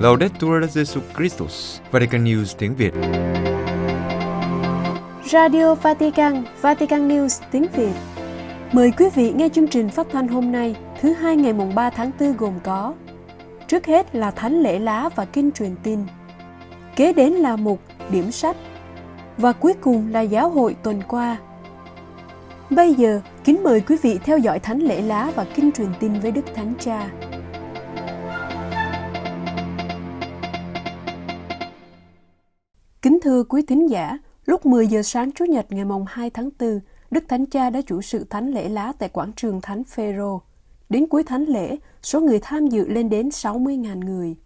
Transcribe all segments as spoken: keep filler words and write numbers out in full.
Laudetur Jesus Christus, Vatican News tiếng Việt. Radio Vatican, Vatican News tiếng Việt. Mời quý vị nghe chương trình phát thanh hôm nay, thứ hai ngày mùng ba tháng tư gồm có: trước hết là Thánh Lễ Lá và Kinh Truyền Tin, kế đến là mục Điểm Sách, và cuối cùng là Giáo hội tuần qua. Bây giờ, kính mời quý vị theo dõi Thánh Lễ Lá và Kinh Truyền Tin với Đức Thánh Cha. Kính thưa quý thính giả, lúc mười giờ sáng Chủ nhật ngày hai tháng tư, Đức Thánh Cha đã chủ sự Thánh Lễ Lá tại quảng trường Thánh Phêrô. Đến cuối Thánh Lễ, số người tham dự lên đến sáu mươi nghìn người.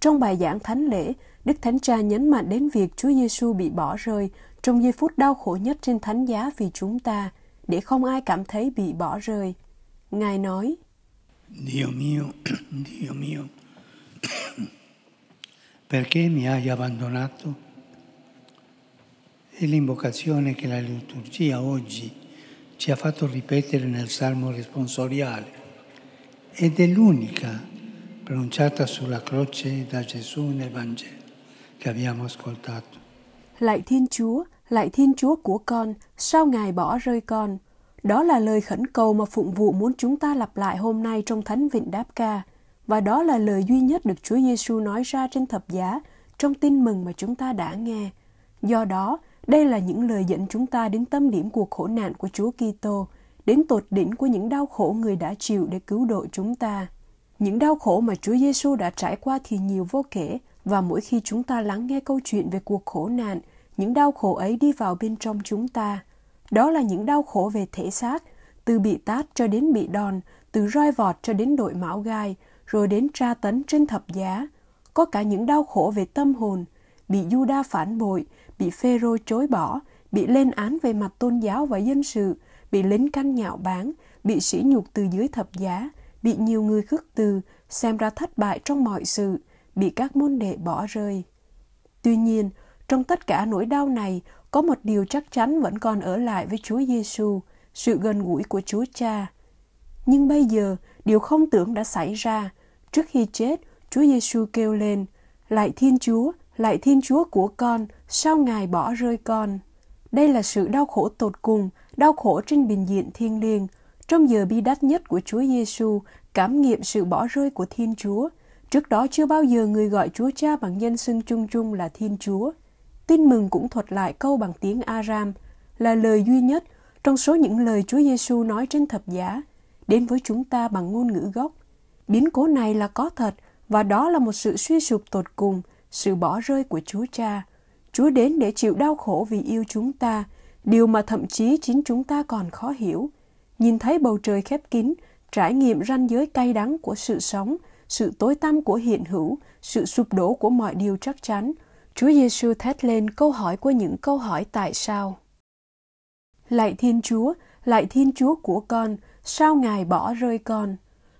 Trong bài giảng Thánh Lễ, Đức Thánh Cha nhấn mạnh đến việc Chúa Giêsu bị bỏ rơi trong giây phút đau khổ nhất trên thánh giá vì chúng ta, để không ai cảm thấy bị bỏ rơi. Ngài nói: Dio mio, Dio mio, perché mi hai abbandonato? È l'invocazione che la liturgia oggi ci ha fatto ripetere nel Salmo responsoriale ed è l'unica pronunciata sulla croce da Gesù nel Vangelo che abbiamo ascoltato. Lạy Thiên Chúa, lạy Thiên Chúa của con, sao Ngài bỏ rơi con? Đó là lời khẩn cầu mà phụng vụ muốn chúng ta lặp lại hôm nay trong Thánh Vịnh Đáp Ca, và đó là lời duy nhất được Chúa Giêsu nói ra trên thập giá trong Tin Mừng mà chúng ta đã nghe. Do đó, đây là những lời dẫn chúng ta đến tâm điểm cuộc khổ nạn của Chúa Kitô, đến tột đỉnh của những đau khổ Người đã chịu để cứu độ chúng ta. Những đau khổ mà Chúa Giêsu đã trải qua thì nhiều vô kể, và mỗi khi chúng ta lắng nghe câu chuyện về cuộc khổ nạn, những đau khổ ấy đi vào bên trong chúng ta. Đó là những đau khổ về thể xác, từ bị tát cho đến bị đòn, từ roi vọt cho đến đội mão gai, rồi đến tra tấn trên thập giá. Có cả những đau khổ về tâm hồn, bị Giuđa phản bội, bị Phêrô chối bỏ, bị lên án về mặt tôn giáo và dân sự, bị lính canh nhạo báng, bị sỉ nhục từ dưới thập giá, bị nhiều người khước từ, xem ra thất bại trong mọi sự, bị các môn đệ bỏ rơi. Tuy nhiên, trong tất cả nỗi đau này, có một điều chắc chắn vẫn còn ở lại với Chúa Giêsu, sự gần gũi của Chúa Cha. Nhưng bây giờ, điều không tưởng đã xảy ra. Trước khi chết, Chúa Giêsu kêu lên: Lạy Thiên Chúa, lạy Thiên Chúa của con, sao Ngài bỏ rơi con? Đây là sự đau khổ tột cùng, đau khổ trên bình diện thiêng liêng. Trong giờ bi đát nhất của Chúa Giêsu, cảm nghiệm sự bỏ rơi của Thiên Chúa. Trước đó chưa bao giờ người gọi Chúa Cha bằng danh xưng chung chung là Thiên Chúa. Tin Mừng cũng thuật lại câu bằng tiếng Aram, là lời duy nhất trong số những lời Chúa Giêsu nói trên thập giá, đến với chúng ta bằng ngôn ngữ gốc. Biến cố này là có thật, và đó là một sự suy sụp tột cùng, sự bỏ rơi của Chúa Cha. Chúa đến để chịu đau khổ vì yêu chúng ta, điều mà thậm chí chính chúng ta còn khó hiểu. Nhìn thấy bầu trời khép kín, trải nghiệm ranh giới cay đắng của sự sống, sự tối tăm của hiện hữu, sự sụp đổ của mọi điều chắc chắn, Chúa Giêsu thét lên câu hỏi của những câu hỏi tại sao. Lạy Thiên Chúa, lạy Thiên Chúa của con, sao Ngài bỏ rơi con?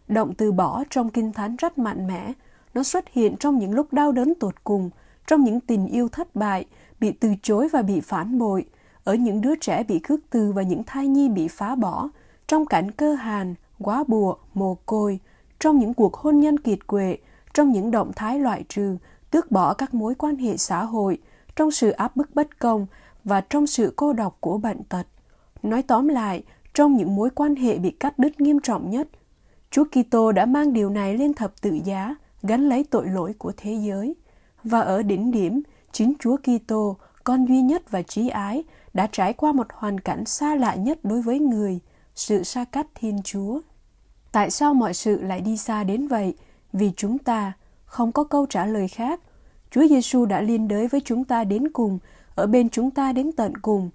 Động từ bỏ trong Kinh Thánh rất mạnh mẽ. Nó xuất hiện trong những lúc đau đớn tột cùng, trong những tình yêu thất bại, bị từ chối và bị phản bội, ở những đứa trẻ bị khước từ và những thai nhi bị phá bỏ, trong cảnh cơ hàn, quá bùa, mồ côi, trong những cuộc hôn nhân kiệt quệ, trong những động thái loại trừ, tước bỏ các mối quan hệ xã hội, trong sự áp bức bất công và trong sự cô độc của bệnh tật. Nói tóm lại, trong những mối quan hệ bị cắt đứt nghiêm trọng nhất, Chúa Kitô đã mang điều này lên thập tự giá, gánh lấy tội lỗi của thế giới. Và ở đỉnh điểm, chính Chúa Kitô, con duy nhất và trí ái, đã trải qua một hoàn cảnh xa lạ nhất đối với người, sự xa cách Thiên Chúa. Tại sao mọi sự lại đi xa đến vậy? Vì chúng ta không có câu trả lời khác. Chúa Giêsu đã liên đới với chúng ta đến cùng, ở bên chúng ta đến tận cùng.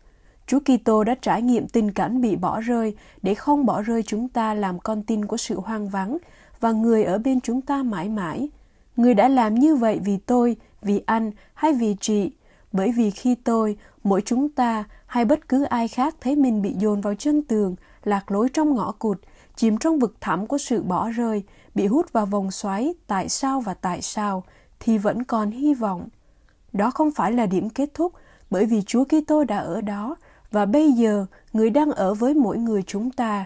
Chúa Kitô đã trải nghiệm tình cảnh bị bỏ rơi để không bỏ rơi chúng ta làm con tin của sự hoang vắng, và người ở bên chúng ta mãi mãi. Người đã làm như vậy vì tôi, vì anh hay vì chị, bởi vì khi tôi, mỗi chúng ta hay bất cứ ai khác thấy mình bị dồn vào chân tường, lạc lối trong ngõ cụt, chìm trong vực thẳm của sự bỏ rơi, bị hút vào vòng xoáy tại sao và tại sao, thì vẫn còn hy vọng. Đó không phải là điểm kết thúc, bởi vì Chúa Kitô đã ở đó, và bây giờ người đang ở với mỗi người chúng ta.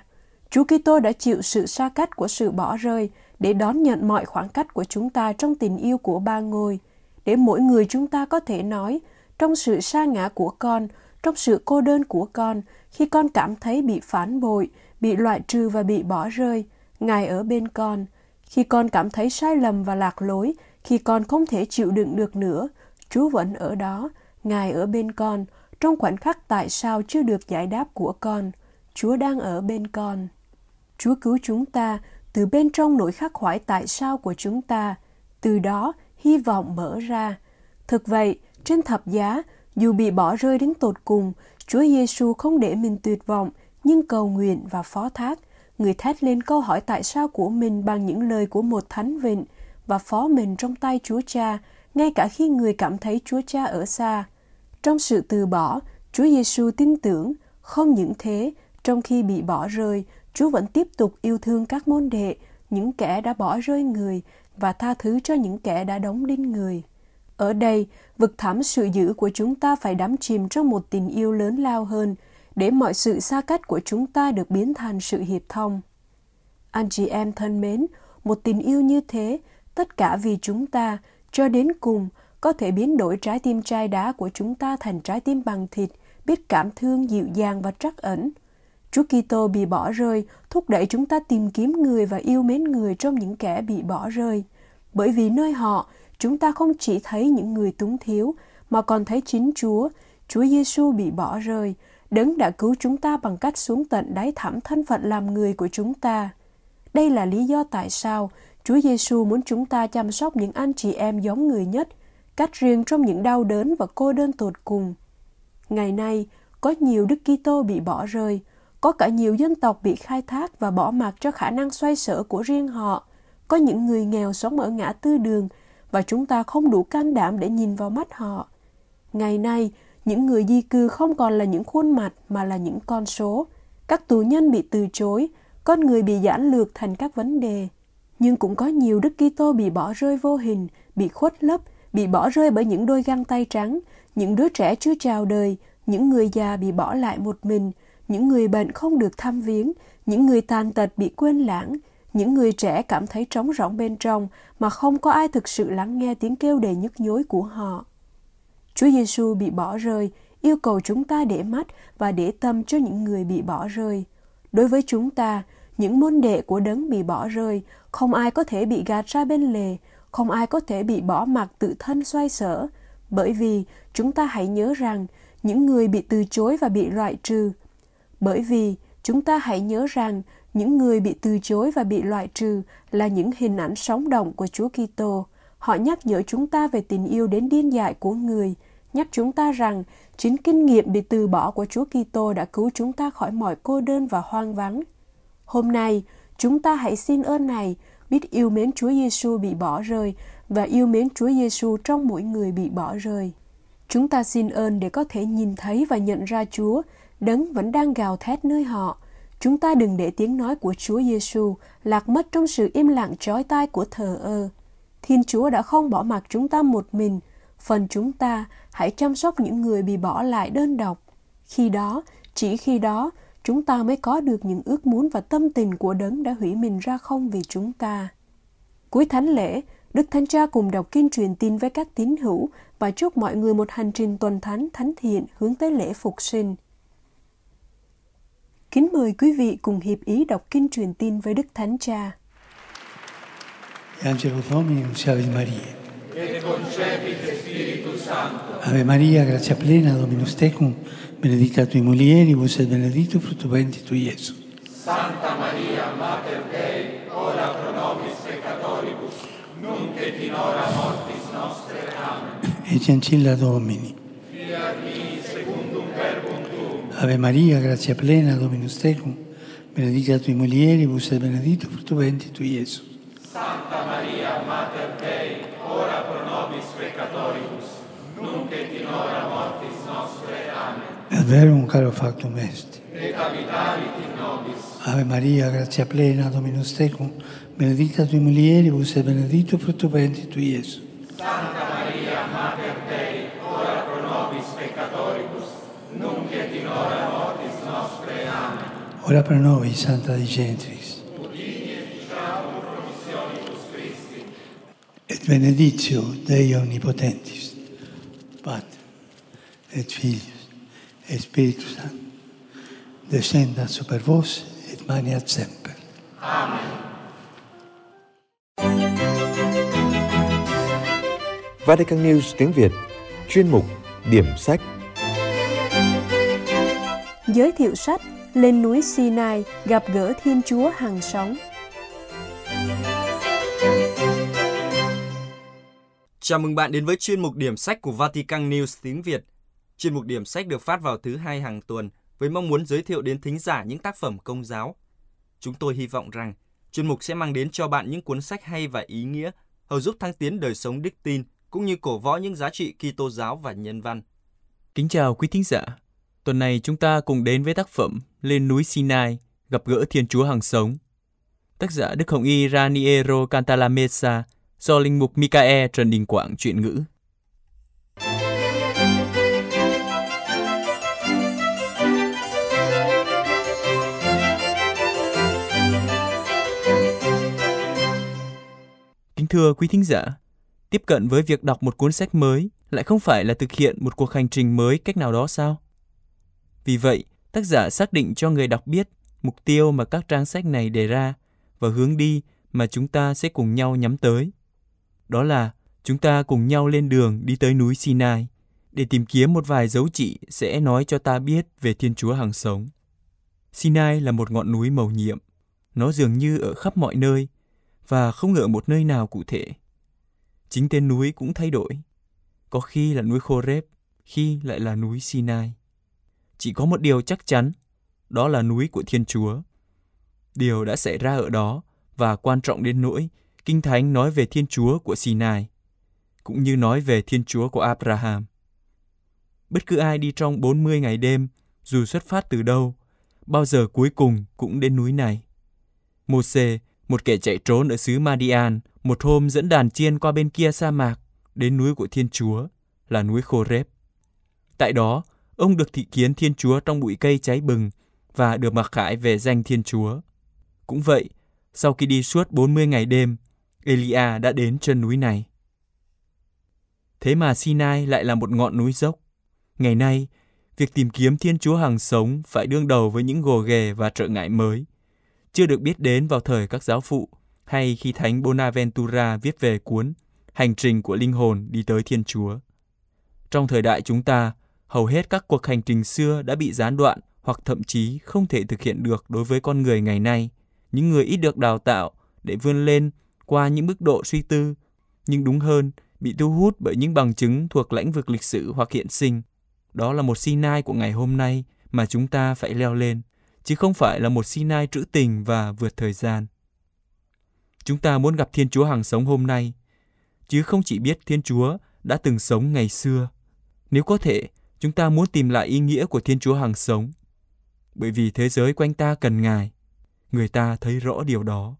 Chúa Kitô đã chịu sự xa cách của sự bỏ rơi để đón nhận mọi khoảng cách của chúng ta trong tình yêu của Ba Ngôi, để mỗi người chúng ta có thể nói, trong sự sa ngã của con, trong sự cô đơn của con, khi con cảm thấy bị phản bội, bị loại trừ và bị bỏ rơi, Ngài ở bên con. Khi con cảm thấy sai lầm và lạc lối, khi con không thể chịu đựng được nữa, Chúa vẫn ở đó, Ngài ở bên con, trong khoảnh khắc tại sao chưa được giải đáp của con. Chúa đang ở bên con. Chúa cứu chúng ta từ bên trong nỗi khắc khoải tại sao của chúng ta. Từ đó, hy vọng mở ra. Thực vậy, trên thập giá, dù bị bỏ rơi đến tột cùng, Chúa Giêsu không để mình tuyệt vọng, nhưng cầu nguyện và phó thác. Người thét lên câu hỏi tại sao của mình bằng những lời của một thánh vịnh và phó mình trong tay Chúa Cha, ngay cả khi người cảm thấy Chúa Cha ở xa. Trong sự từ bỏ, Chúa Giêsu tin tưởng. Không những thế, trong khi bị bỏ rơi, Chúa vẫn tiếp tục yêu thương các môn đệ, những kẻ đã bỏ rơi người và tha thứ cho những kẻ đã đóng đinh người. Ở đây, vực thẳm sự dữ của chúng ta phải đắm chìm trong một tình yêu lớn lao hơn, để mọi sự xa cách của chúng ta được biến thành sự hiệp thông. Anh chị em thân mến, một tình yêu như thế, tất cả vì chúng ta, cho đến cùng, có thể biến đổi trái tim chai đá của chúng ta thành trái tim bằng thịt, biết cảm thương dịu dàng và trắc ẩn. Chúa Kitô bị bỏ rơi, thúc đẩy chúng ta tìm kiếm người và yêu mến người trong những kẻ bị bỏ rơi. Bởi vì nơi họ, chúng ta không chỉ thấy những người túng thiếu, mà còn thấy chính Chúa, Chúa Giêsu bị bỏ rơi, Đấng đã cứu chúng ta bằng cách xuống tận đáy thẳm thân phận làm người của chúng ta. Đây là lý do tại sao Chúa Giêsu muốn chúng ta chăm sóc những anh chị em giống người nhất, cách riêng trong những đau đớn và cô đơn tột cùng. Ngày nay, có nhiều Đức Kitô bị bỏ rơi, có cả nhiều dân tộc bị khai thác và bỏ mặc cho khả năng xoay sở của riêng họ, có những người nghèo sống ở ngã tư đường và chúng ta không đủ can đảm để nhìn vào mắt họ. Ngày nay, những người di cư không còn là những khuôn mặt mà là những con số. Các tù nhân bị từ chối, con người bị giản lược thành các vấn đề. Nhưng cũng có nhiều Đức Kitô bị bỏ rơi vô hình, bị khuất lấp, bị bỏ rơi bởi những đôi găng tay trắng, những đứa trẻ chưa chào đời, những người già bị bỏ lại một mình, những người bệnh không được thăm viếng, những người tàn tật bị quên lãng, những người trẻ cảm thấy trống rỗng bên trong mà không có ai thực sự lắng nghe tiếng kêu đầy nhức nhối của họ. Chúa Giêsu bị bỏ rơi, yêu cầu chúng ta để mắt và để tâm cho những người bị bỏ rơi. Đối với chúng ta, những môn đệ của Đấng bị bỏ rơi, không ai có thể bị gạt ra bên lề, không ai có thể bị bỏ mặc tự thân xoay sở, bởi vì chúng ta hãy nhớ rằng những người bị từ chối và bị loại trừ, bởi vì chúng ta hãy nhớ rằng những người bị từ chối và bị loại trừ là những hình ảnh sống động của Chúa Kitô. Họ nhắc nhở chúng ta về tình yêu đến điên dại của người, nhắc chúng ta rằng chính kinh nghiệm bị từ bỏ của Chúa Kitô đã cứu chúng ta khỏi mọi cô đơn và hoang vắng. Hôm nay, chúng ta hãy xin ơn này, biết yêu mến Chúa Giêsu bị bỏ rơi và yêu mến Chúa Giêsu trong mỗi người bị bỏ rơi. Chúng ta xin ơn để có thể nhìn thấy và nhận ra Chúa, Đấng vẫn đang gào thét nơi họ. Chúng ta đừng để tiếng nói của Chúa Giêsu lạc mất trong sự im lặng chói tai của thờ ơ. Thiên Chúa đã không bỏ mặc chúng ta một mình. Phần chúng ta hãy chăm sóc những người bị bỏ lại đơn độc. Khi đó, chỉ khi đó, chúng ta mới có được những ước muốn và tâm tình của Đấng đã hủy mình ra không vì chúng ta. Cuối thánh lễ, Đức Thánh Cha cùng đọc kinh truyền tin với các tín hữu và chúc mọi người một hành trình tuần thánh thánh thiện hướng tới lễ phục sinh. Kính mời quý vị cùng hiệp ý đọc kinh truyền tin với Đức Thánh Cha. Angelo Domini, salve Maria. Et concepite Spiritus Sancto. Ave Maria, grazia plena, Dominus tecum, benedicta tui mulieribus et benedictus fructus ventris tui, Iesus. Santa Maria, Mater Dei, ora pro nobis peccatoribus, nunc et in hora mortis nostre. Amen. Ecce ancilla Domini. Fiat mi, secundum verbum tuum. Ave Maria, grazia plena, Dominus tecum, benedicta tui mulieribus et benedictus fructus ventris tui, Iesus. Santa Maria, Mater Dei, ora pro nobis peccatoribus, nunc et in hora mortis nostre. Amen. Ad verum caro factum est. Et habitavit in nobis. Ave Maria, grazia plena, Dominus tecum, benedicta tui mulieribus et benedictus fructus ventris tui, Iesus. Santa Maria, Mater Dei, ora pro nobis peccatoribus, nunc et in hora mortis nostre. Amen. Ora per noi, Santa Dei Gentris. Et benedictio Dei Omnipotentis, Pater, et Filius, et Spiritus Sanctus, descendat super vos et maniat semper. Amen. Vatican News tiếng Việt, chuyên mục Điểm sách. Giới thiệu sách Lên núi Sinai gặp gỡ Thiên Chúa hàng sống. Chào mừng bạn đến với chuyên mục Điểm sách của Vatican News tiếng Việt. Chuyên mục Điểm sách được phát vào thứ hai hàng tuần với mong muốn giới thiệu đến thính giả những tác phẩm công giáo. Chúng tôi hy vọng rằng chuyên mục sẽ mang đến cho bạn những cuốn sách hay và ý nghĩa, hầu giúp thăng tiến đời sống đức tin, cũng như cổ võ những giá trị Kitô giáo và nhân văn. Kính chào quý thính giả. Tuần này chúng ta cùng đến với tác phẩm Lên núi Sinai, gặp gỡ Thiên Chúa hàng sống. Tác giả Đức Hồng Y Raniero Cantalamessa do linh mục Mikae Trần Đình Quảng chuyển ngữ. Kính thưa quý thính giả, tiếp cận với việc đọc một cuốn sách mới lại không phải là thực hiện một cuộc hành trình mới cách nào đó sao? Vì vậy, tác giả xác định cho người đọc biết mục tiêu mà các trang sách này đề ra và hướng đi mà chúng ta sẽ cùng nhau nhắm tới. Đó là chúng ta cùng nhau lên đường đi tới núi Sinai để tìm kiếm một vài dấu chỉ sẽ nói cho ta biết về Thiên Chúa hàng sống. Sinai là một ngọn núi mầu nhiệm. Nó dường như ở khắp mọi nơi và không ở một nơi nào cụ thể. Chính tên núi cũng thay đổi. Có khi là núi Horeb, khi lại là núi Sinai. Chỉ có một điều chắc chắn, đó là núi của Thiên Chúa. Điều đã xảy ra ở đó và quan trọng đến nỗi Kinh Thánh nói về Thiên Chúa của Sinai, cũng như nói về Thiên Chúa của Abraham. Bất cứ ai đi trong bốn mươi ngày đêm, dù xuất phát từ đâu, bao giờ cuối cùng cũng đến núi này. Môsê, một kẻ chạy trốn ở xứ Madian, một hôm dẫn đàn chiên qua bên kia sa mạc, đến núi của Thiên Chúa, là núi Horeb. Tại đó, ông được thị kiến Thiên Chúa trong bụi cây cháy bừng và được mặc khải về danh Thiên Chúa. Cũng vậy, sau khi đi suốt bốn mươi ngày đêm, Elia đã đến chân núi này. Thế mà Sinai lại là một ngọn núi dốc. Ngày nay, việc tìm kiếm Thiên Chúa hàng sống phải đương đầu với những gồ ghề và trở ngại mới, chưa được biết đến vào thời các giáo phụ hay khi Thánh Bonaventura viết về cuốn Hành trình của linh hồn đi tới Thiên Chúa. Trong thời đại chúng ta, hầu hết các cuộc hành trình xưa đã bị gián đoạn hoặc thậm chí không thể thực hiện được đối với con người ngày nay, những người ít được đào tạo để vươn lên qua những mức độ suy tư, nhưng đúng hơn, bị thu hút bởi những bằng chứng thuộc lĩnh vực lịch sử hoặc hiện sinh. Đó là một Sinai của ngày hôm nay mà chúng ta phải leo lên, chứ không phải là một Sinai trữ tình và vượt thời gian. Chúng ta muốn gặp Thiên Chúa hàng sống hôm nay, chứ không chỉ biết Thiên Chúa đã từng sống ngày xưa. Nếu có thể, chúng ta muốn tìm lại ý nghĩa của Thiên Chúa hàng sống, bởi vì thế giới quanh ta cần Ngài. Người ta thấy rõ điều đó.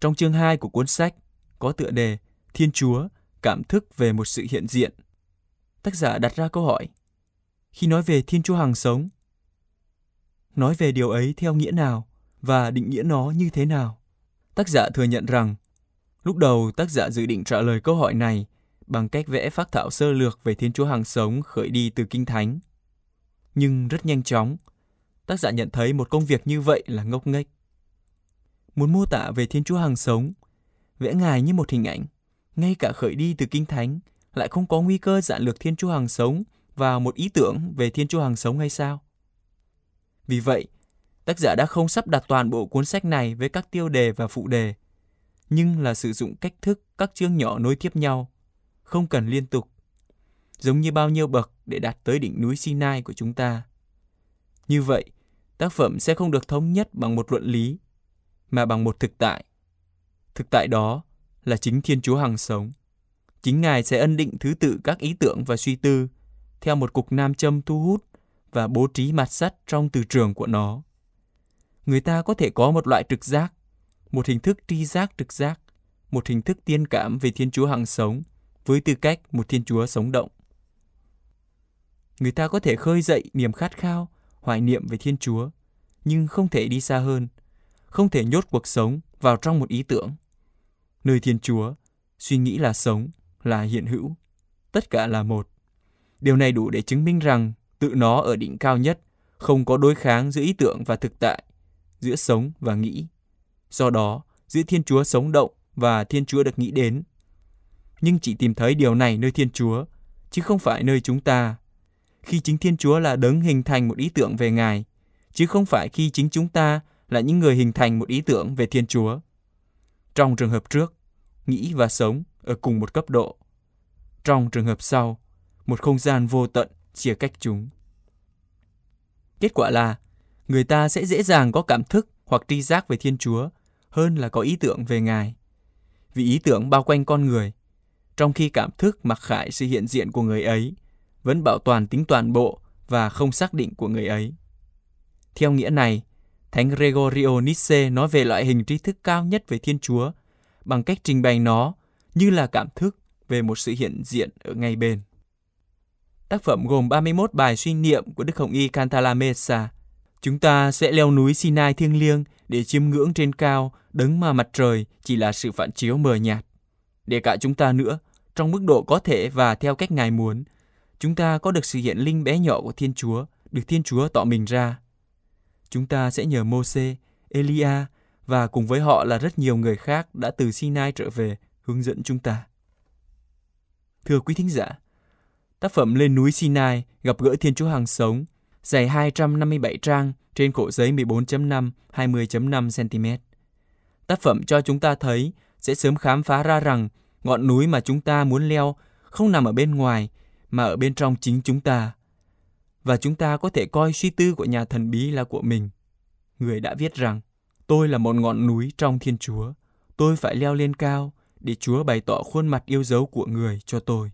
Trong chương hai của cuốn sách có tựa đề Thiên Chúa, cảm thức về một sự hiện diện, tác giả đặt ra câu hỏi: khi nói về Thiên Chúa hàng sống, nói về điều ấy theo nghĩa nào và định nghĩa nó như thế nào? Tác giả thừa nhận rằng lúc đầu tác giả dự định trả lời câu hỏi này bằng cách vẽ phác thảo sơ lược về Thiên Chúa hàng sống khởi đi từ Kinh Thánh. Nhưng rất nhanh chóng, tác giả nhận thấy một công việc như vậy là ngốc nghếch. Muốn mô tả về Thiên Chúa hàng sống, vẽ Ngài như một hình ảnh, ngay cả khởi đi từ Kinh Thánh lại không có nguy cơ giản lược Thiên Chúa hàng sống vào một ý tưởng về Thiên Chúa hàng sống hay sao? Vì vậy, tác giả đã không sắp đặt toàn bộ cuốn sách này với các tiêu đề và phụ đề, nhưng là sử dụng cách thức các chương nhỏ nối tiếp nhau, không cần liên tục, giống như bao nhiêu bậc để đạt tới đỉnh núi Sinai của chúng ta. Như vậy, tác phẩm sẽ không được thống nhất bằng một luận lý, mà bằng một thực tại. Thực tại đó là chính Thiên Chúa hằng sống. Chính Ngài sẽ ân định thứ tự các ý tưởng và suy tư theo một cục nam châm thu hút và bố trí mặt sắt trong từ trường của nó. Người ta có thể có một loại trực giác, một hình thức tri giác trực giác, một hình thức tiên cảm về Thiên Chúa hằng sống với tư cách một Thiên Chúa sống động. Người ta có thể khơi dậy niềm khát khao, hoài niệm về Thiên Chúa, nhưng không thể đi xa hơn, không thể nhốt cuộc sống vào trong một ý tưởng. Nơi Thiên Chúa, suy nghĩ là sống, là hiện hữu, tất cả là một. Điều này đủ để chứng minh rằng tự nó ở đỉnh cao nhất, không có đối kháng giữa ý tưởng và thực tại, giữa sống và nghĩ. Do đó, giữa Thiên Chúa sống động và Thiên Chúa được nghĩ đến. Nhưng chỉ tìm thấy điều này nơi Thiên Chúa, chứ không phải nơi chúng ta. Khi chính Thiên Chúa là đấng hình thành một ý tưởng về Ngài, chứ không phải khi chính chúng ta là những người hình thành một ý tưởng về Thiên Chúa. Trong trường hợp trước, nghĩ và sống ở cùng một cấp độ. Trong trường hợp sau, một không gian vô tận chia cách chúng. Kết quả là, người ta sẽ dễ dàng có cảm thức hoặc tri giác về Thiên Chúa hơn là có ý tưởng về Ngài. Vì ý tưởng bao quanh con người, trong khi cảm thức mặc khải sự hiện diện của người ấy, vẫn bảo toàn tính toàn bộ và không xác định của người ấy. Theo nghĩa này, Thánh Gregory Nisse nói về loại hình tri thức cao nhất về Thiên Chúa bằng cách trình bày nó như là cảm thức về một sự hiện diện ở ngay bên. Tác phẩm gồm ba mươi mốt bài suy niệm của Đức Hồng Y Cantalamessa. Chúng ta sẽ leo núi Sinai thiêng liêng để chiêm ngưỡng trên cao đấng mà mặt trời chỉ là sự phản chiếu mờ nhạt. Để cả chúng ta nữa, trong mức độ có thể và theo cách Ngài muốn, chúng ta có được sự hiện linh bé nhỏ của Thiên Chúa, được Thiên Chúa tỏ mình ra. Chúng ta sẽ nhờ Mô-sê, Elia và cùng với họ là rất nhiều người khác đã từ Sinai trở về hướng dẫn chúng ta. Thưa quý thính giả, tác phẩm Lên núi Sinai gặp gỡ Thiên Chúa hàng sống, dày hai trăm năm mươi bảy trang trên khổ giấy mười bốn phẩy năm đến hai mươi phẩy năm xăng ti mét. Tác phẩm cho chúng ta thấy sẽ sớm khám phá ra rằng ngọn núi mà chúng ta muốn leo không nằm ở bên ngoài mà ở bên trong chính chúng ta. Và chúng ta có thể coi suy tư của nhà thần bí là của mình. Người đã viết rằng, tôi là một ngọn núi trong Thiên Chúa, tôi phải leo lên cao để Chúa bày tỏ khuôn mặt yêu dấu của người cho tôi.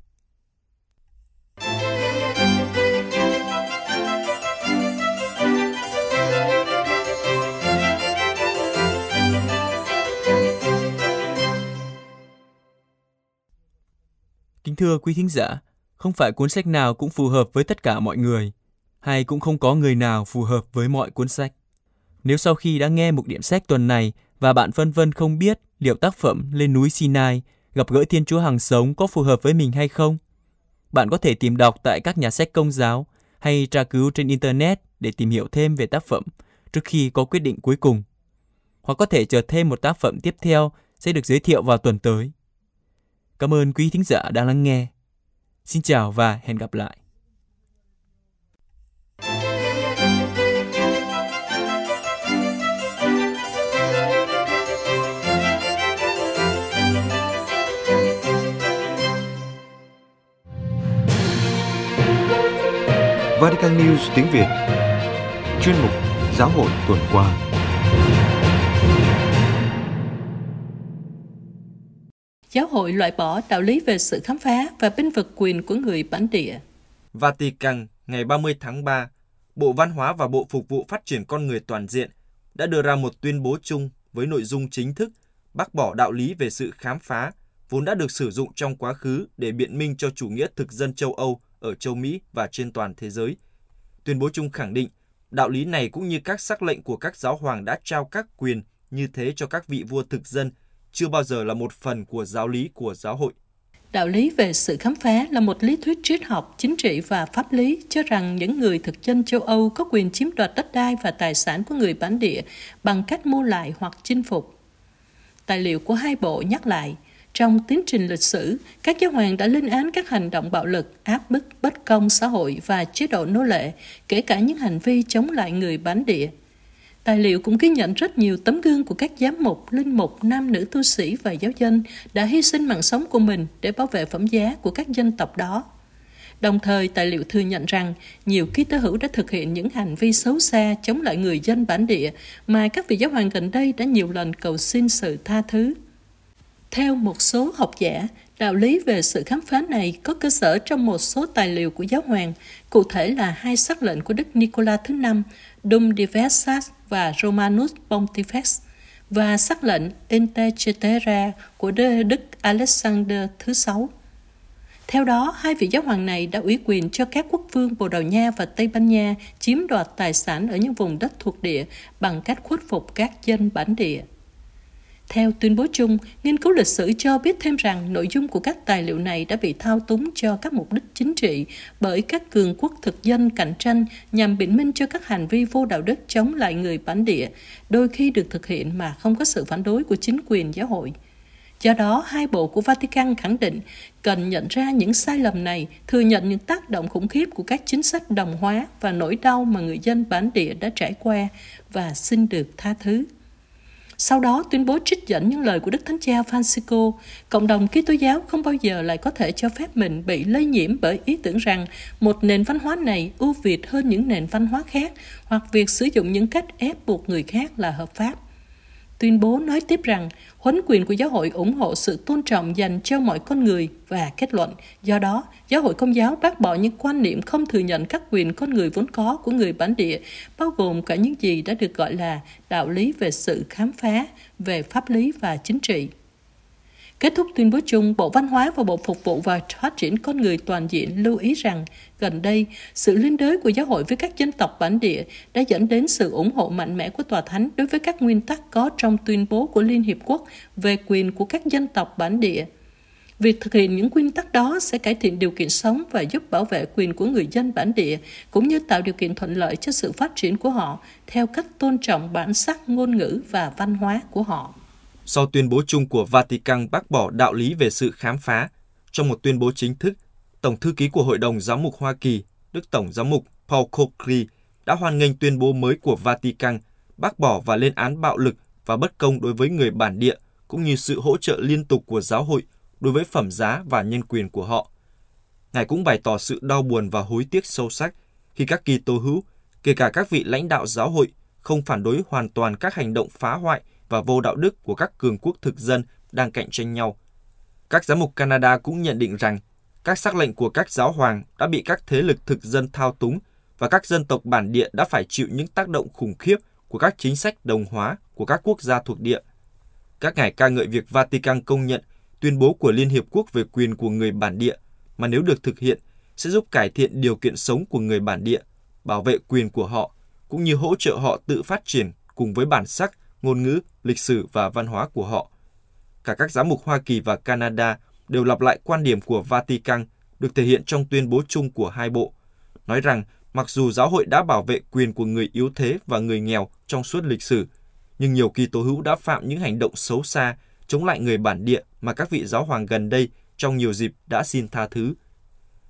Kính thưa quý thính giả, không phải cuốn sách nào cũng phù hợp với tất cả mọi người, hay cũng không có người nào phù hợp với mọi cuốn sách. Nếu sau khi đã nghe mục điểm sách tuần này và bạn phân vân không biết liệu tác phẩm Lên núi Sinai gặp gỡ Thiên Chúa hàng sống có phù hợp với mình hay không, bạn có thể tìm đọc tại các nhà sách công giáo hay tra cứu trên Internet để tìm hiểu thêm về tác phẩm trước khi có quyết định cuối cùng. Hoặc có thể chờ thêm một tác phẩm tiếp theo sẽ được giới thiệu vào tuần tới. Cảm ơn quý thính giả đã lắng nghe. Xin chào và hẹn gặp lại. Vatican News tiếng Việt. Chuyên mục Giáo hội tuần qua. Giáo hội loại bỏ đạo lý về sự khám phá và bênh vực quyền của người bản địa. Vatican, ngày ba mươi tháng ba, Bộ Văn hóa và Bộ Phục vụ Phát triển Con người Toàn diện đã đưa ra một tuyên bố chung với nội dung chính thức bác bỏ đạo lý về sự khám phá vốn đã được sử dụng trong quá khứ để biện minh cho chủ nghĩa thực dân châu Âu ở châu Mỹ và trên toàn thế giới. Tuyên bố chung khẳng định, đạo lý này cũng như các sắc lệnh của các giáo hoàng đã trao các quyền như thế cho các vị vua thực dân chưa bao giờ là một phần của giáo lý của giáo hội. Đạo lý về sự khám phá là một lý thuyết triết học, chính trị và pháp lý cho rằng những người thực dân châu Âu có quyền chiếm đoạt đất đai và tài sản của người bản địa bằng cách mua lại hoặc chinh phục. Tài liệu của hai bộ nhắc lại, trong tiến trình lịch sử, các giáo hoàng đã lên án các hành động bạo lực, áp bức, bất công xã hội và chế độ nô lệ, kể cả những hành vi chống lại người bản địa. Tài liệu cũng ghi nhận rất nhiều tấm gương của các giám mục, linh mục, nam nữ tu sĩ và giáo dân đã hy sinh mạng sống của mình để bảo vệ phẩm giá của các dân tộc đó. Đồng thời, tài liệu thừa nhận rằng nhiều ký tố hữu đã thực hiện những hành vi xấu xa chống lại người dân bản địa mà các vị giáo hoàng gần đây đã nhiều lần cầu xin sự tha thứ. Theo một số học giả, đạo lý về sự khám phá này có cơ sở trong một số tài liệu của giáo hoàng, cụ thể là hai sắc lệnh của Đức Nicola thứ năm, Dum Diversas và Romanus Pontifex, và sắc lệnh Intercetera của Đức Alexander thứ sáu. Theo đó, hai vị giáo hoàng này đã ủy quyền cho các quốc vương Bồ Đào Nha và Tây Ban Nha chiếm đoạt tài sản ở những vùng đất thuộc địa bằng cách khuất phục các dân bản địa. Theo tuyên bố chung, nghiên cứu lịch sử cho biết thêm rằng nội dung của các tài liệu này đã bị thao túng cho các mục đích chính trị bởi các cường quốc thực dân cạnh tranh nhằm biện minh cho các hành vi vô đạo đức chống lại người bản địa, đôi khi được thực hiện mà không có sự phản đối của chính quyền giáo hội. Do đó, hai bộ của Vatican khẳng định cần nhận ra những sai lầm này, thừa nhận những tác động khủng khiếp của các chính sách đồng hóa và nỗi đau mà người dân bản địa đã trải qua và xin được tha thứ. Sau đó, tuyên bố trích dẫn những lời của Đức Thánh Cha Francisco, cộng đồng Kitô giáo không bao giờ lại có thể cho phép mình bị lây nhiễm bởi ý tưởng rằng một nền văn hóa này ưu việt hơn những nền văn hóa khác hoặc việc sử dụng những cách ép buộc người khác là hợp pháp. Tuyên bố nói tiếp rằng, huấn quyền của giáo hội ủng hộ sự tôn trọng dành cho mọi con người và kết luận, do đó, giáo hội Công giáo bác bỏ những quan niệm không thừa nhận các quyền con người vốn có của người bản địa, bao gồm cả những gì đã được gọi là đạo lý về sự khám phá, về pháp lý và chính trị. Kết thúc tuyên bố chung, Bộ Văn hóa và Bộ Phục vụ và Phát triển Con người Toàn diện lưu ý rằng, gần đây, sự liên đới của giáo hội với các dân tộc bản địa đã dẫn đến sự ủng hộ mạnh mẽ của Tòa Thánh đối với các nguyên tắc có trong tuyên bố của Liên Hiệp Quốc về quyền của các dân tộc bản địa. Việc thực hiện những nguyên tắc đó sẽ cải thiện điều kiện sống và giúp bảo vệ quyền của người dân bản địa, cũng như tạo điều kiện thuận lợi cho sự phát triển của họ theo cách tôn trọng bản sắc ngôn ngữ và văn hóa của họ. Sau tuyên bố chung của Vatican bác bỏ đạo lý về sự khám phá, trong một tuyên bố chính thức, Tổng thư ký của Hội đồng Giám mục Hoa Kỳ, Đức Tổng giám mục Paul Kokri đã hoan nghênh tuyên bố mới của Vatican bác bỏ và lên án bạo lực và bất công đối với người bản địa, cũng như sự hỗ trợ liên tục của giáo hội đối với phẩm giá và nhân quyền của họ. Ngài cũng bày tỏ sự đau buồn và hối tiếc sâu sắc khi các Kitô hữu, kể cả các vị lãnh đạo giáo hội, không phản đối hoàn toàn các hành động phá hoại và vô đạo đức của các cường quốc thực dân đang cạnh tranh nhau. Các giám mục Canada cũng nhận định rằng các sắc lệnh của các giáo hoàng đã bị các thế lực thực dân thao túng và các dân tộc bản địa đã phải chịu những tác động khủng khiếp của các chính sách đồng hóa của các quốc gia thuộc địa. Các ngài ca ngợi việc Vatican công nhận tuyên bố của Liên Hiệp Quốc về quyền của người bản địa mà nếu được thực hiện sẽ giúp cải thiện điều kiện sống của người bản địa, bảo vệ quyền của họ, cũng như hỗ trợ họ tự phát triển cùng với bản sắc, ngôn ngữ, lịch sử và văn hóa của họ. Cả các giám mục Hoa Kỳ và Canada đều lặp lại quan điểm của Vatican được thể hiện trong tuyên bố chung của hai bộ, nói rằng mặc dù giáo hội đã bảo vệ quyền của người yếu thế và người nghèo trong suốt lịch sử, nhưng nhiều Kitô hữu đã phạm những hành động xấu xa chống lại người bản địa mà các vị giáo hoàng gần đây trong nhiều dịp đã xin tha thứ.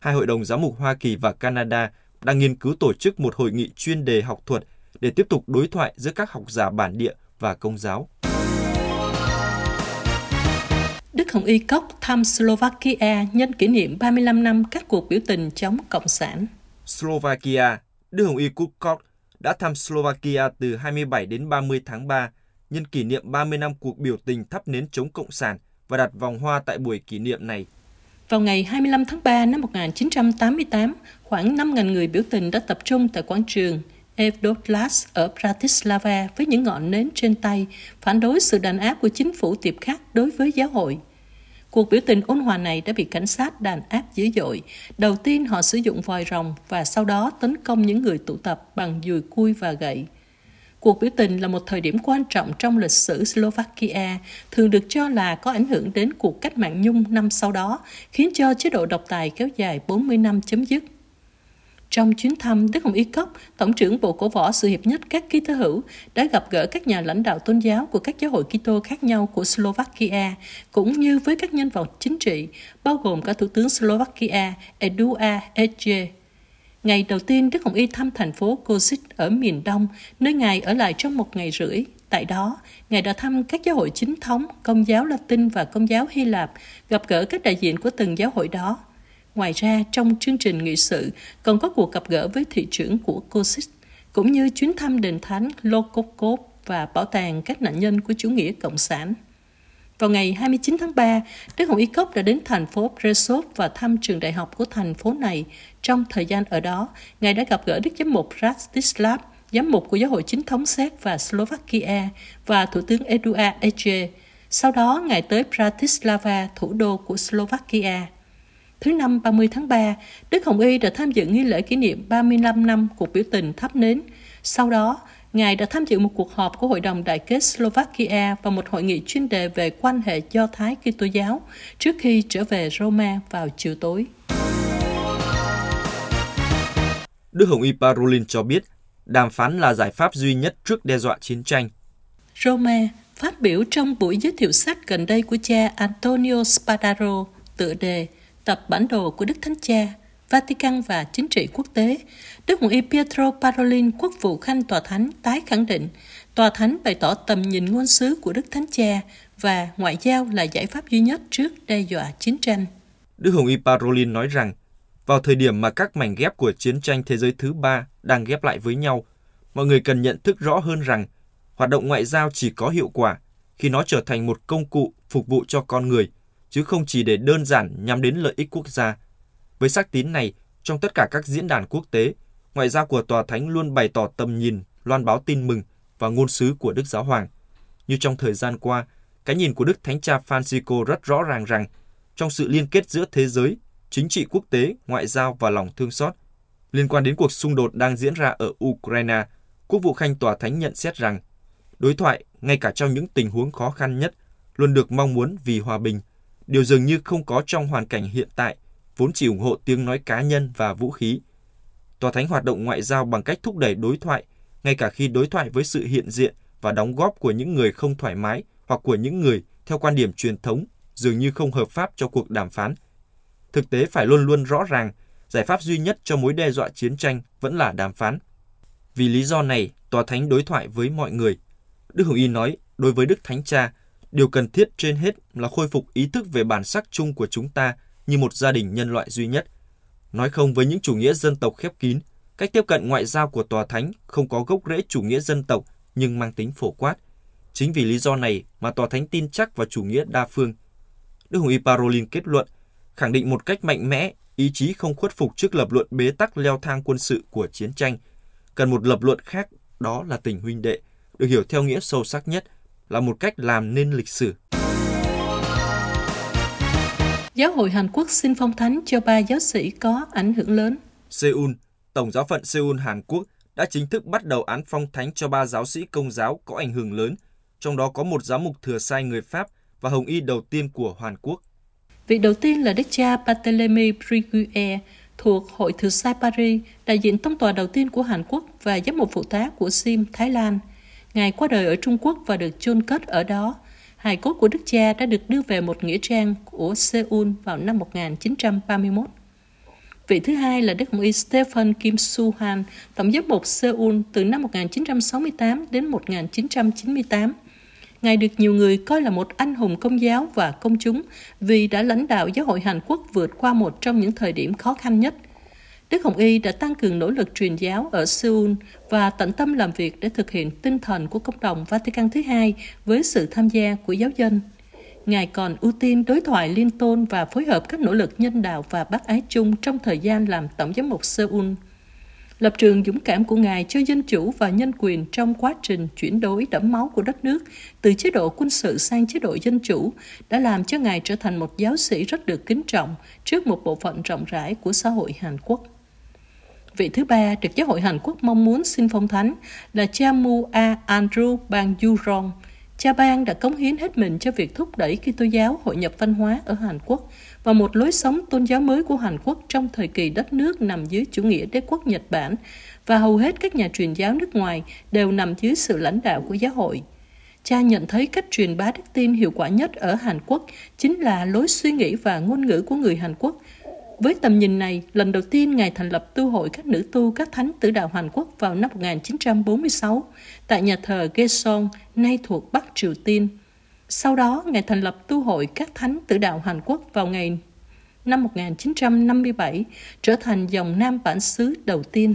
Hai hội đồng giám mục Hoa Kỳ và Canada đang nghiên cứu tổ chức một hội nghị chuyên đề học thuật để tiếp tục đối thoại giữa các học giả bản địa và Công giáo. Đức Hồng Y Koch thăm Slovakia nhân kỷ niệm ba mươi lăm năm các cuộc biểu tình chống Cộng sản. Slovakia, Đức Hồng Y Koch đã thăm Slovakia từ hai mươi bảy đến ba mươi tháng ba nhân kỷ niệm ba mươi năm cuộc biểu tình thắp nến chống Cộng sản và đặt vòng hoa tại buổi kỷ niệm này. Vào ngày hai mươi lăm tháng ba năm một nghìn chín trăm tám mươi tám, khoảng năm nghìn người biểu tình đã tập trung tại quảng trường Evdotlas ở Bratislava với những ngọn nến trên tay, phản đối sự đàn áp của chính phủ tiệp khắc đối với giáo hội. Cuộc biểu tình ôn hòa này đã bị cảnh sát đàn áp dữ dội. Đầu tiên họ sử dụng vòi rồng và sau đó tấn công những người tụ tập bằng dùi cui và gậy. Cuộc biểu tình là một thời điểm quan trọng trong lịch sử Slovakia, thường được cho là có ảnh hưởng đến cuộc cách mạng Nhung năm sau đó, khiến cho chế độ độc tài kéo dài bốn mươi năm chấm dứt. Trong chuyến thăm, Đức Hồng Y Koch, Tổng trưởng Bộ Cổ võ Sự hiệp nhất các Kitô hữu, đã gặp gỡ các nhà lãnh đạo tôn giáo của các giáo hội Kitô khác nhau của Slovakia, cũng như với các nhân vật chính trị, bao gồm cả Thủ tướng Slovakia Eduard Eje. Ngày đầu tiên, Đức Hồng Y thăm thành phố Košice ở miền Đông, nơi Ngài ở lại trong một ngày rưỡi. Tại đó, Ngài đã thăm các giáo hội chính thống, Công giáo Latin và Công giáo Hy Lạp, gặp gỡ các đại diện của từng giáo hội đó. Ngoài ra, trong chương trình nghị sự còn có cuộc gặp gỡ với thị trưởng của Košice, cũng như chuyến thăm đền thánh Lokočov và bảo tàng các nạn nhân của chủ nghĩa Cộng sản. Vào ngày hai mươi chín tháng ba, Đức Hồng Y Koch đã đến thành phố Prešov và thăm trường đại học của thành phố này. Trong thời gian ở đó, Ngài đã gặp gỡ Đức Giám mục Rastislav, giám mục của giáo hội chính thống Séc và Slovakia, và Thủ tướng Eduard Eje. Sau đó, Ngài tới Bratislava, thủ đô của Slovakia. Thứ năm ba mươi tháng ba, Đức Hồng Y đã tham dự nghi lễ kỷ niệm ba mươi lăm năm cuộc biểu tình thắp nến. Sau đó, Ngài đã tham dự một cuộc họp của Hội đồng Đại kết Slovakia và một hội nghị chuyên đề về quan hệ Do Thái Kitô giáo trước khi trở về Roma vào chiều tối. Đức Hồng Y Parolin cho biết, đàm phán là giải pháp duy nhất trước đe dọa chiến tranh. Roma phát biểu trong buổi giới thiệu sách gần đây của cha Antonio Spadaro tựa đề Tập bản đồ của Đức Thánh Cha, Vatican và Chính trị Quốc tế, Đức Hồng Y Pietro Parolin, Quốc vụ Khanh Tòa Thánh, tái khẳng định Tòa Thánh bày tỏ tầm nhìn ngôn sứ của Đức Thánh Cha và ngoại giao là giải pháp duy nhất trước đe dọa chiến tranh. Đức Hồng Y Parolin nói rằng, vào thời điểm mà các mảnh ghép của chiến tranh thế giới thứ ba đang ghép lại với nhau, mọi người cần nhận thức rõ hơn rằng hoạt động ngoại giao chỉ có hiệu quả khi nó trở thành một công cụ phục vụ cho con người, chứ không chỉ để đơn giản nhắm đến lợi ích quốc gia. Với sắc tín này, trong tất cả các diễn đàn quốc tế, ngoại giao của Tòa Thánh luôn bày tỏ tầm nhìn, loan báo tin mừng và ngôn sứ của Đức Giáo Hoàng. Như trong thời gian qua, cái nhìn của Đức Thánh Cha Francisco rất rõ ràng rằng, trong sự liên kết giữa thế giới, chính trị quốc tế, ngoại giao và lòng thương xót, liên quan đến cuộc xung đột đang diễn ra ở Ukraine, Quốc vụ Khanh Tòa Thánh nhận xét rằng, đối thoại, ngay cả trong những tình huống khó khăn nhất, luôn được mong muốn vì hòa bình, điều dường như không có trong hoàn cảnh hiện tại, vốn chỉ ủng hộ tiếng nói cá nhân và vũ khí. Tòa Thánh hoạt động ngoại giao bằng cách thúc đẩy đối thoại, ngay cả khi đối thoại với sự hiện diện và đóng góp của những người không thoải mái hoặc của những người, theo quan điểm truyền thống, dường như không hợp pháp cho cuộc đàm phán. Thực tế phải luôn luôn rõ ràng, giải pháp duy nhất cho mối đe dọa chiến tranh vẫn là đàm phán. Vì lý do này, Tòa Thánh đối thoại với mọi người. Đức Hồng Y nói, đối với Đức Thánh Cha, điều cần thiết trên hết là khôi phục ý thức về bản sắc chung của chúng ta như một gia đình nhân loại duy nhất. Nói không với những chủ nghĩa dân tộc khép kín, cách tiếp cận ngoại giao của Tòa Thánh không có gốc rễ chủ nghĩa dân tộc nhưng mang tính phổ quát. Chính vì lý do này mà Tòa Thánh tin chắc vào chủ nghĩa đa phương. Đức Hồng Y Parolin kết luận, khẳng định một cách mạnh mẽ, ý chí không khuất phục trước lập luận bế tắc leo thang quân sự của chiến tranh. Cần một lập luận khác, đó là tình huynh đệ, được hiểu theo nghĩa sâu sắc nhất, là một cách làm nên lịch sử. Giáo hội Hàn Quốc xin phong thánh cho ba giáo sĩ có ảnh hưởng lớn. Seoul, Tổng giáo phận Seoul, Hàn Quốc đã chính thức bắt đầu án phong thánh cho ba giáo sĩ công giáo có ảnh hưởng lớn, trong đó có một giám mục thừa sai người Pháp và hồng y đầu tiên của Hàn Quốc. Vị đầu tiên là đức cha Bartelemy Briguière, thuộc Hội Thừa sai Paris, đại diện tông tòa đầu tiên của Hàn Quốc và giám mục phụ tá của Sim, Thái Lan. Ngài qua đời ở Trung Quốc và được chôn cất ở đó. Hài cốt của đức cha đã được đưa về một nghĩa trang của Seoul vào năm một nghìn chín trăm ba mươi mốt. Vị thứ hai là Đức Hồng Y Stephen Kim Su-han, tổng giám mục Seoul từ năm một nghìn chín trăm sáu mươi tám đến một nghìn chín trăm chín mươi tám. Ngài được nhiều người coi là một anh hùng công giáo và công chúng vì đã lãnh đạo giáo hội Hàn Quốc vượt qua một trong những thời điểm khó khăn nhất. Đức Hồng Y đã tăng cường nỗ lực truyền giáo ở Seoul và tận tâm làm việc để thực hiện tinh thần của cộng đồng Vatican thứ hai với sự tham gia của giáo dân. Ngài còn ưu tiên đối thoại liên tôn và phối hợp các nỗ lực nhân đạo và bác ái chung trong thời gian làm tổng giám mục Seoul. Lập trường dũng cảm của Ngài cho dân chủ và nhân quyền trong quá trình chuyển đổi đẫm máu của đất nước từ chế độ quân sự sang chế độ dân chủ đã làm cho Ngài trở thành một giáo sĩ rất được kính trọng trước một bộ phận rộng rãi của xã hội Hàn Quốc. Vị thứ ba được giáo hội Hàn Quốc mong muốn xin phong thánh là cha Mu A Andrew Bang Yu Ron. Cha Bang đã cống hiến hết mình cho việc thúc đẩy Kitô giáo hội nhập văn hóa ở Hàn Quốc và một lối sống tôn giáo mới của Hàn Quốc trong thời kỳ đất nước nằm dưới chủ nghĩa đế quốc Nhật Bản và hầu hết các nhà truyền giáo nước ngoài đều nằm dưới sự lãnh đạo của giáo hội. Cha nhận thấy cách truyền bá đức tin hiệu quả nhất ở Hàn Quốc chính là lối suy nghĩ và ngôn ngữ của người Hàn Quốc. Với tầm nhìn này, lần đầu tiên Ngài thành lập tu hội các nữ tu các thánh tử đạo Hàn Quốc vào năm một nghìn chín trăm bốn mươi sáu tại nhà thờ Gyesong, nay thuộc Bắc Triều Tiên. Sau đó, Ngài thành lập tu hội các thánh tử đạo Hàn Quốc vào ngày năm một nghìn chín trăm năm mươi bảy, trở thành dòng nam bản xứ đầu tiên.